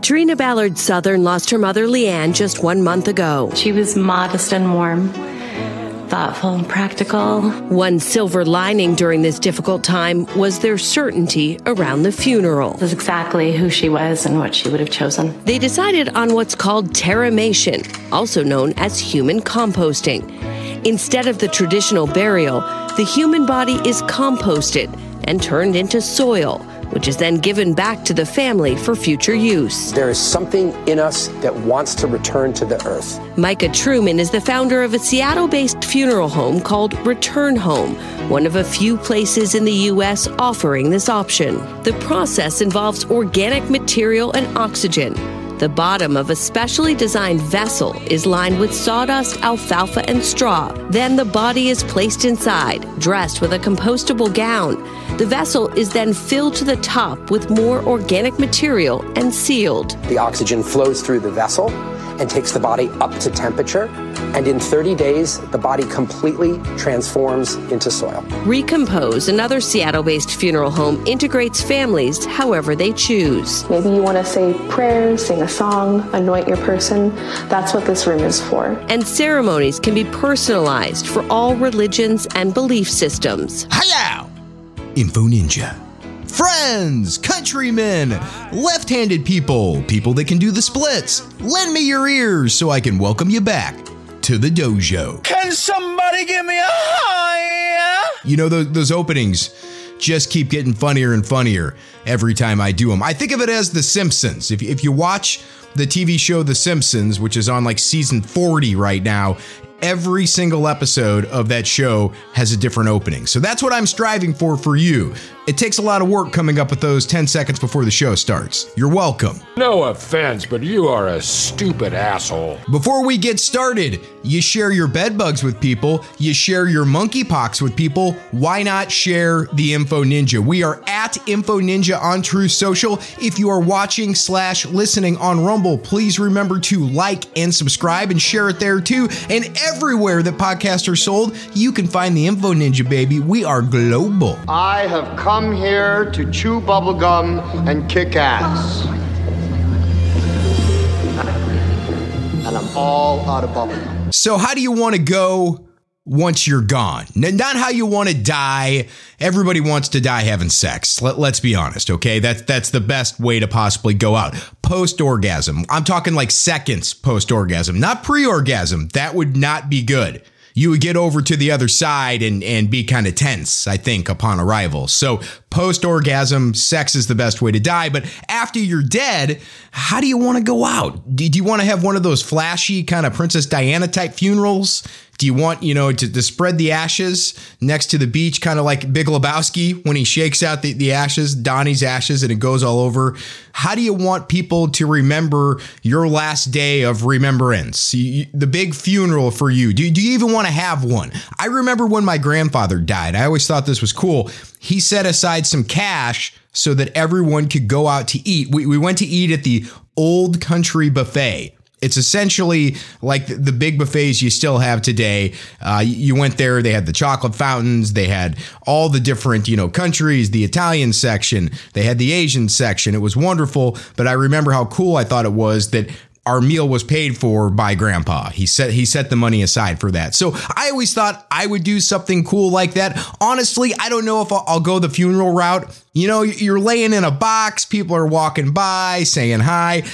Trina Ballard Southern lost her mother, Leanne, just 1 month ago. She was modest and warm, thoughtful and practical. One silver lining during this difficult time was their certainty around the funeral. This is exactly who she was and what she would have chosen. They decided on what's called terramation, also known as human composting. Instead of the traditional burial, the human body is composted and turned into soil, which is then given back to the family for future use. There is something in us that wants to return to the earth. Micah Truman is the founder of a Seattle-based funeral home called Return Home, one of a few places in the U.S. offering this option. The process involves organic material and oxygen. The bottom of a specially designed vessel is lined with sawdust, alfalfa, and straw. Then the body is placed inside, dressed with a compostable gown. The vessel is then filled to the top with more organic material and sealed. The oxygen flows through the vessel and takes the body up to temperature. And in 30 days, the body completely transforms into soil. Recompose, another Seattle-based funeral home, integrates families however they choose. Maybe you want to say prayers, sing a song, anoint your person. That's what this room is for. And ceremonies can be personalized for all religions and belief systems. Hi-yow! Info Ninja. Friends, countrymen, left-handed people, people that can do the splits, lend me your ears so I can welcome you back to the dojo. Can somebody give me a high? You know, those openings just keep getting funnier and funnier every time I do them. I think of it as The Simpsons. If you watch the TV show The Simpsons, which is on like season 40 right now, every single episode of that show has a different opening. So that's what I'm striving for you. It takes a lot of work coming up with those 10 seconds before the show starts. You're welcome. No offense, but you are a stupid asshole. Before we get started, you share your bed bugs with people. You share your monkeypox with people. Why not share the Info Ninja? We are at Info Ninja on Truth Social. If you are watching / listening on Rumble, please remember to like and subscribe and share it there too. And everywhere that podcasts are sold, you can find the Info Ninja, baby. We are global. I have come here to chew bubblegum and kick ass. And I'm all out of bubblegum. So how do you want to go once you're gone? Not how you want to die. Everybody wants to die having sex. Let's be honest, okay? That's the best way to possibly go out. Post-orgasm. I'm talking like seconds post-orgasm, not pre-orgasm. That would not be good. You would get over to the other side and be kind of tense, I think, upon arrival. So post-orgasm, sex is the best way to die. But after you're dead, how do you want to go out? Do you want to have one of those flashy kind of Princess Diana type funerals? Do you want, to spread the ashes next to the beach, kind of like Big Lebowski when he shakes out the ashes, Donnie's ashes, and it goes all over? How do you want people to remember your last day of remembrance? The big funeral for you. Do you even want to have one? I remember when my grandfather died. I always thought this was cool. He set aside some cash so that everyone could go out to eat. We went to eat at the Old Country Buffet. It's essentially like the big buffets you still have today. You went there. They had the chocolate fountains. They had all the different, countries, the Italian section. They had the Asian section. It was wonderful. But I remember how cool I thought it was that our meal was paid for by Grandpa. He set the money aside for that. So I always thought I would do something cool like that. Honestly, I don't know if I'll go the funeral route. You're laying in a box. People are walking by, saying hi.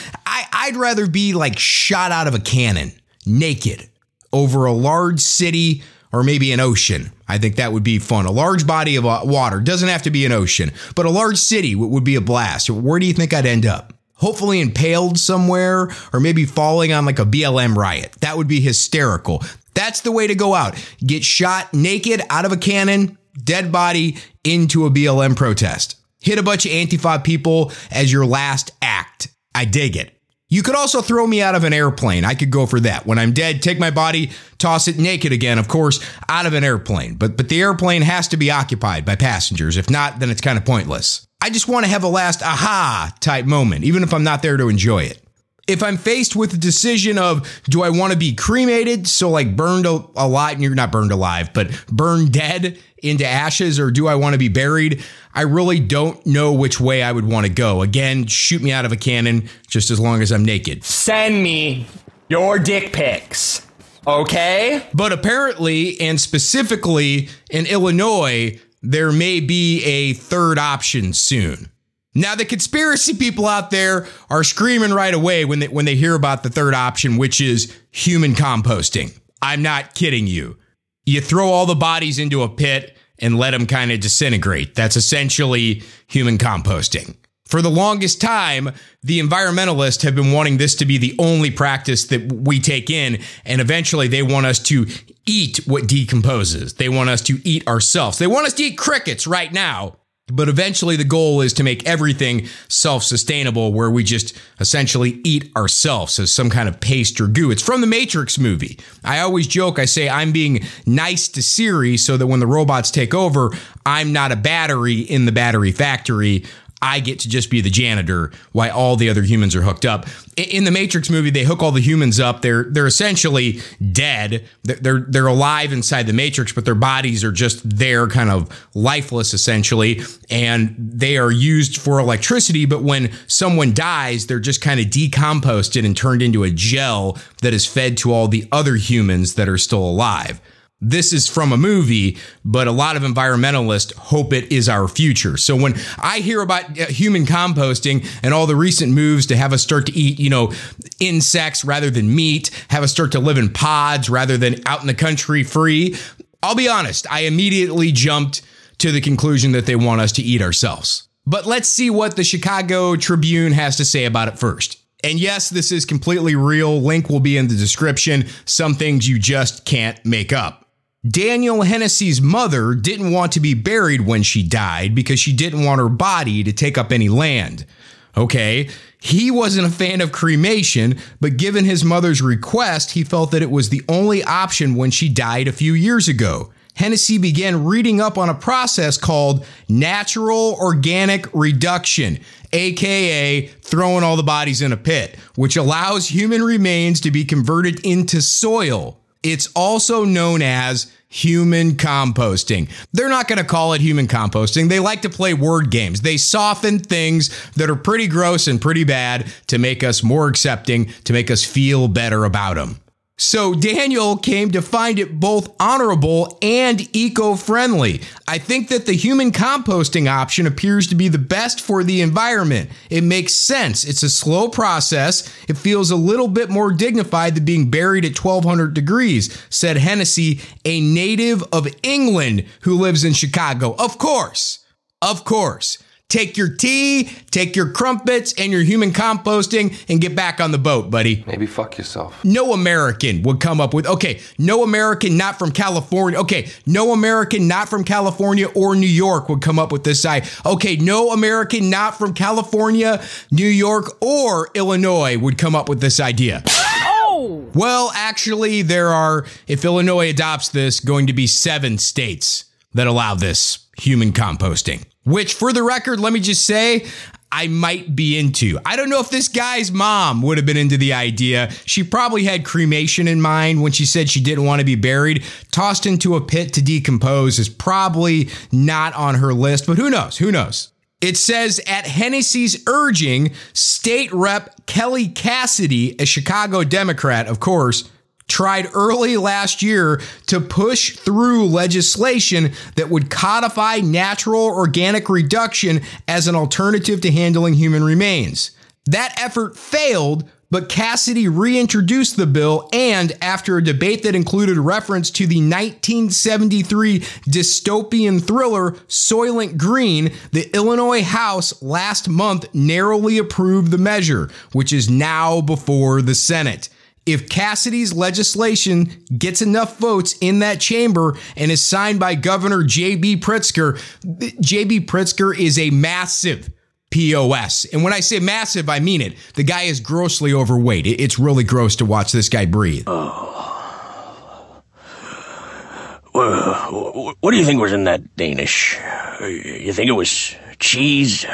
I'd rather be like shot out of a cannon, naked, over a large city or maybe an ocean. I think that would be fun. A large body of water. Doesn't have to be an ocean, but a large city would be a blast. Where do you think I'd end up? Hopefully impaled somewhere or maybe falling on like a BLM riot. That would be hysterical. That's the way to go out. Get shot naked out of a cannon, dead body into a BLM protest. Hit a bunch of Antifa people as your last act. I dig it. You could also throw me out of an airplane. I could go for that. When I'm dead, take my body, toss it naked again, of course, out of an airplane. But the airplane has to be occupied by passengers. If not, then it's kind of pointless. I just want to have a last aha type moment, even if I'm not there to enjoy it. if I'm faced with the decision of, do I want to be cremated? So like burned alive, you're not burned alive, but burned dead into ashes, or do I want to be buried? I really don't know which way I would want to go. Again, shoot me out of a cannon just as long as I'm naked. Send me your dick pics. Okay. But apparently, and specifically in Illinois, there may be a third option soon. Now, the conspiracy people out there are screaming right away when they hear about the third option, which is human composting. I'm not kidding you. You throw all the bodies into a pit and let them kind of disintegrate. That's essentially human composting. For the longest time, the environmentalists have been wanting this to be the only practice that we take in, and eventually they want us to eat what decomposes. They want us to eat ourselves. They want us to eat crickets right now. But eventually the goal is to make everything self-sustainable, where we just essentially eat ourselves as some kind of paste or goo. It's from the Matrix movie. I always joke, I say I'm being nice to Siri so that when the robots take over, I'm not a battery in the battery factory. I get to just be the janitor while all the other humans are hooked up. In the Matrix movie, they hook all the humans up. They're essentially dead. They're alive inside the Matrix, but their bodies are just there, kind of lifeless, essentially. And they are used for electricity. But when someone dies, they're just kind of decomposed and turned into a gel that is fed to all the other humans that are still alive. This is from a movie, but a lot of environmentalists hope it is our future. So when I hear about human composting and all the recent moves to have us start to eat, insects rather than meat, have us start to live in pods rather than out in the country free, I'll be honest, I immediately jumped to the conclusion that they want us to eat ourselves. But let's see what the Chicago Tribune has to say about it first. And yes, this is completely real. Link will be in the description. Some things you just can't make up. Daniel Hennessy's mother didn't want to be buried when she died because she didn't want her body to take up any land. Okay, he wasn't a fan of cremation, but given his mother's request, he felt that it was the only option when she died a few years ago. Hennessy began reading up on a process called natural organic reduction, aka throwing all the bodies in a pit, which allows human remains to be converted into soil. It's also known as human composting. They're not going to call it human composting. They like to play word games. They soften things that are pretty gross and pretty bad to make us more accepting, to make us feel better about them. So Daniel came to find it both honorable and eco-friendly. I think that the human composting option appears to be the best for the environment. It makes sense. It's a slow process. It feels a little bit more dignified than being buried at 1200 degrees, said Hennessy, a native of England who lives in Chicago. Of course. Take your tea, take your crumpets, and your human composting, and get back on the boat, buddy. Maybe fuck yourself. No American would come up with, okay, no American not from California. Okay, no American not from California or New York would come up with this side. Okay, no American not from California, New York, or Illinois would come up with this idea. Oh! Well, actually, there are, if Illinois adopts this, going to be 7 states that allow this human composting. Which, for the record, let me just say, I might be into. I don't know if this guy's mom would have been into the idea. She probably had cremation in mind when she said she didn't want to be buried. Tossed into a pit to decompose is probably not on her list, but who knows? It says, at Hennessy's urging, State Rep Kelly Cassidy, a Chicago Democrat, of course, tried early last year to push through legislation that would codify natural organic reduction as an alternative to handling human remains. That effort failed, but Cassidy reintroduced the bill, and after a debate that included reference to the 1973 dystopian thriller Soylent Green, the Illinois House last month narrowly approved the measure, which is now before the Senate. If Cassidy's legislation gets enough votes in that chamber and is signed by Governor J.B. Pritzker, J.B. Pritzker is a massive POS. And when I say massive, I mean it. The guy is grossly overweight. It's really gross to watch this guy breathe. Oh. Well, what do you think was in that Danish? You think it was cheese?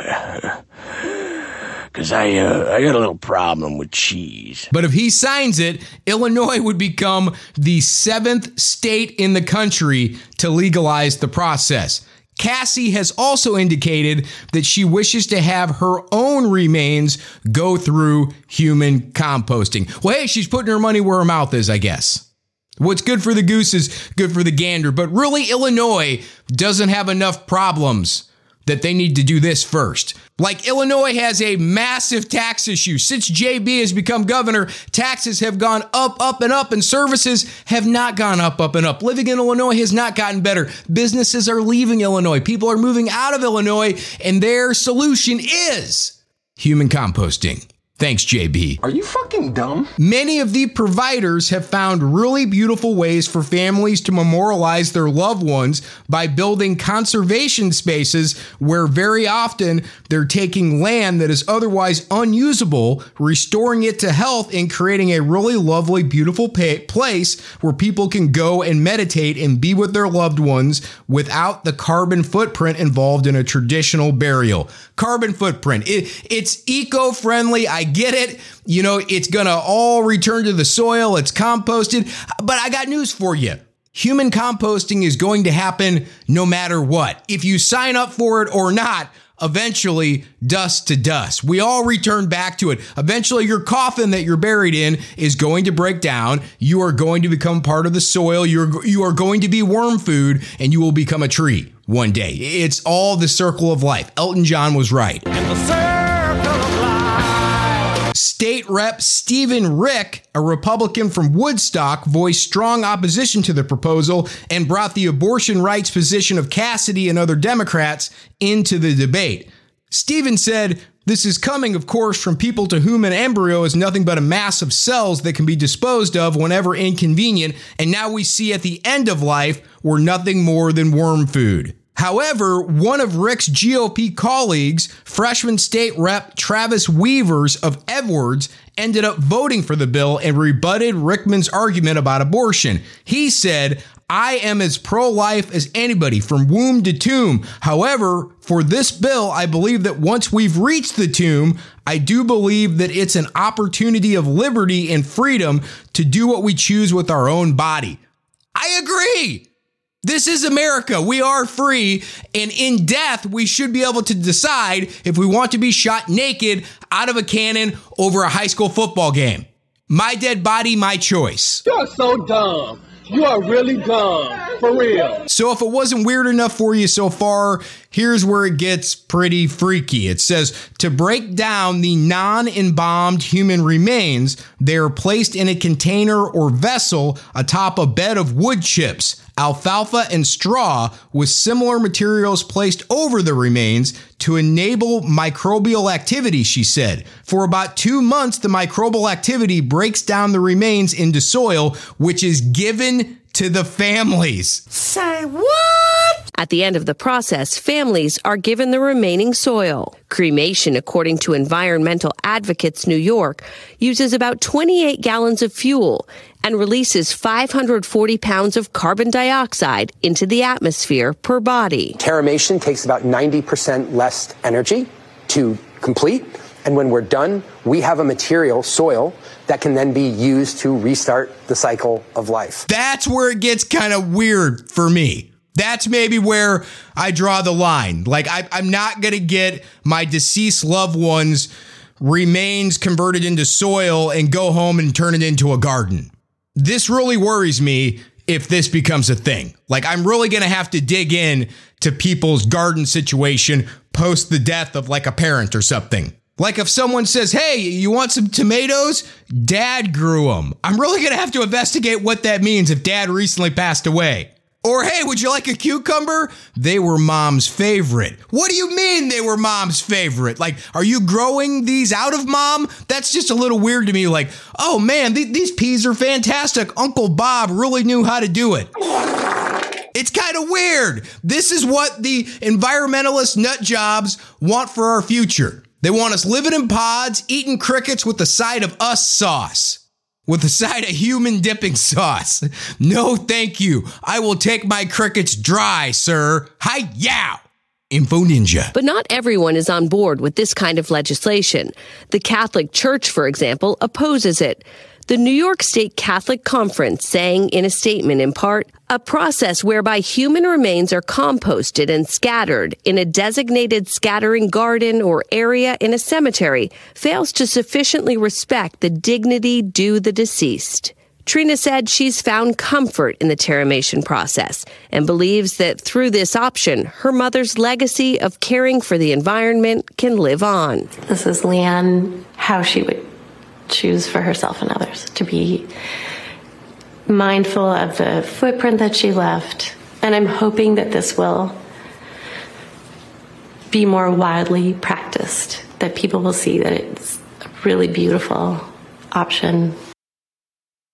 because I got a little problem with cheese. But if he signs it, Illinois would become the 7th state in the country to legalize the process. Cassie has also indicated that she wishes to have her own remains go through human composting. Well, hey, she's putting her money where her mouth is, I guess. What's good for the goose is good for the gander. But really, Illinois doesn't have enough problems that they need to do this first. Like, Illinois has a massive tax issue. Since J.B. has become governor, taxes have gone up, and up, and services have not gone up, and up. Living in Illinois has not gotten better. Businesses are leaving Illinois. People are moving out of Illinois, and their solution is human composting. Thanks, JB. Are you fucking dumb? Many of the providers have found really beautiful ways for families to memorialize their loved ones by building conservation spaces where very often they're taking land that is otherwise unusable, restoring it to health, and creating a really lovely, beautiful place where people can go and meditate and be with their loved ones without the carbon footprint involved in a traditional burial. Carbon footprint. It's eco-friendly. I get it. You know, it's going to all return to the soil. It's composted. But I got news for you. Human composting is going to happen no matter what. If you sign up for it or not, eventually dust to dust. We all return back to it. Eventually your coffin that you're buried in is going to break down. You are going to become part of the soil. You are going to be worm food, and you will become a tree one day. It's all the circle of life. Elton John was right. State Rep Steven Reick, a Republican from Woodstock, voiced strong opposition to the proposal and brought the abortion rights position of Cassidy and other Democrats into the debate. Steven said, "This is coming, of course, from people to whom an embryo is nothing but a mass of cells that can be disposed of whenever inconvenient, and now we see at the end of life we're nothing more than worm food." However, one of Reick's GOP colleagues, freshman state rep Travis Weavers of Edwards, ended up voting for the bill and rebutted Rickman's argument about abortion. He said, "I am as pro-life as anybody, from womb to tomb. However, for this bill, I believe that once we've reached the tomb, I do believe that it's an opportunity of liberty and freedom to do what we choose with our own body." I agree. This is America. We are free, and in death, we should be able to decide if we want to be shot naked out of a cannon over a high school football game. My dead body, my choice. You are so dumb. You are really dumb. For real. So if it wasn't weird enough for you so far, here's where it gets pretty freaky. It says, to break down the non-embalmed human remains, they are placed in a container or vessel atop a bed of wood chips, alfalfa, and straw, with similar materials placed over the remains to enable microbial activity, she said. For about 2 months, the microbial activity breaks down the remains into soil, which is given to the families. Say what? At the end of the process, families are given the remaining soil. Cremation, according to Environmental Advocates New York, uses about 28 gallons of fuel and releases 540 pounds of carbon dioxide into the atmosphere per body. Cremation takes about 90% less energy to complete, and when we're done, we have a material, soil, that can then be used to restart the cycle of life. That's where it gets kind of weird for me. That's maybe where I draw the line. Like, I'm not going to get my deceased loved one's remains converted into soil and go home and turn it into a garden. This really worries me if this becomes a thing. Like, I'm really going to have to dig in to people's garden situation post the death of like a parent or something. Like, if someone says, hey, you want some tomatoes? Dad grew them. I'm really going to have to investigate what that means if Dad recently passed away. Or, hey, would you like a cucumber? They were Mom's favorite. What do you mean they were Mom's favorite? Like, are you growing these out of Mom? That's just a little weird to me. Like, oh, man, these peas are fantastic. Uncle Bob really knew how to do it. It's kind of weird. This is what the environmentalist nut jobs want for our future. They want us living in pods, eating crickets with the side of us sauce. With the side of human dipping sauce. No, thank you. I will take my crickets dry, sir. Hi-yow! Info Ninja. But not everyone is on board with this kind of legislation. The Catholic Church, for example, opposes it. The New York State Catholic Conference saying in a statement, in part, a process whereby human remains are composted and scattered in a designated scattering garden or area in a cemetery fails to sufficiently respect the dignity due the deceased. Trina said she's found comfort in the terramation process and believes that through this option, her mother's legacy of caring for the environment can live on. This is Leanne, how she would choose for herself and others to be mindful of the footprint that she left. And I'm hoping that this will be more widely practiced, that people will see that it's a really beautiful option.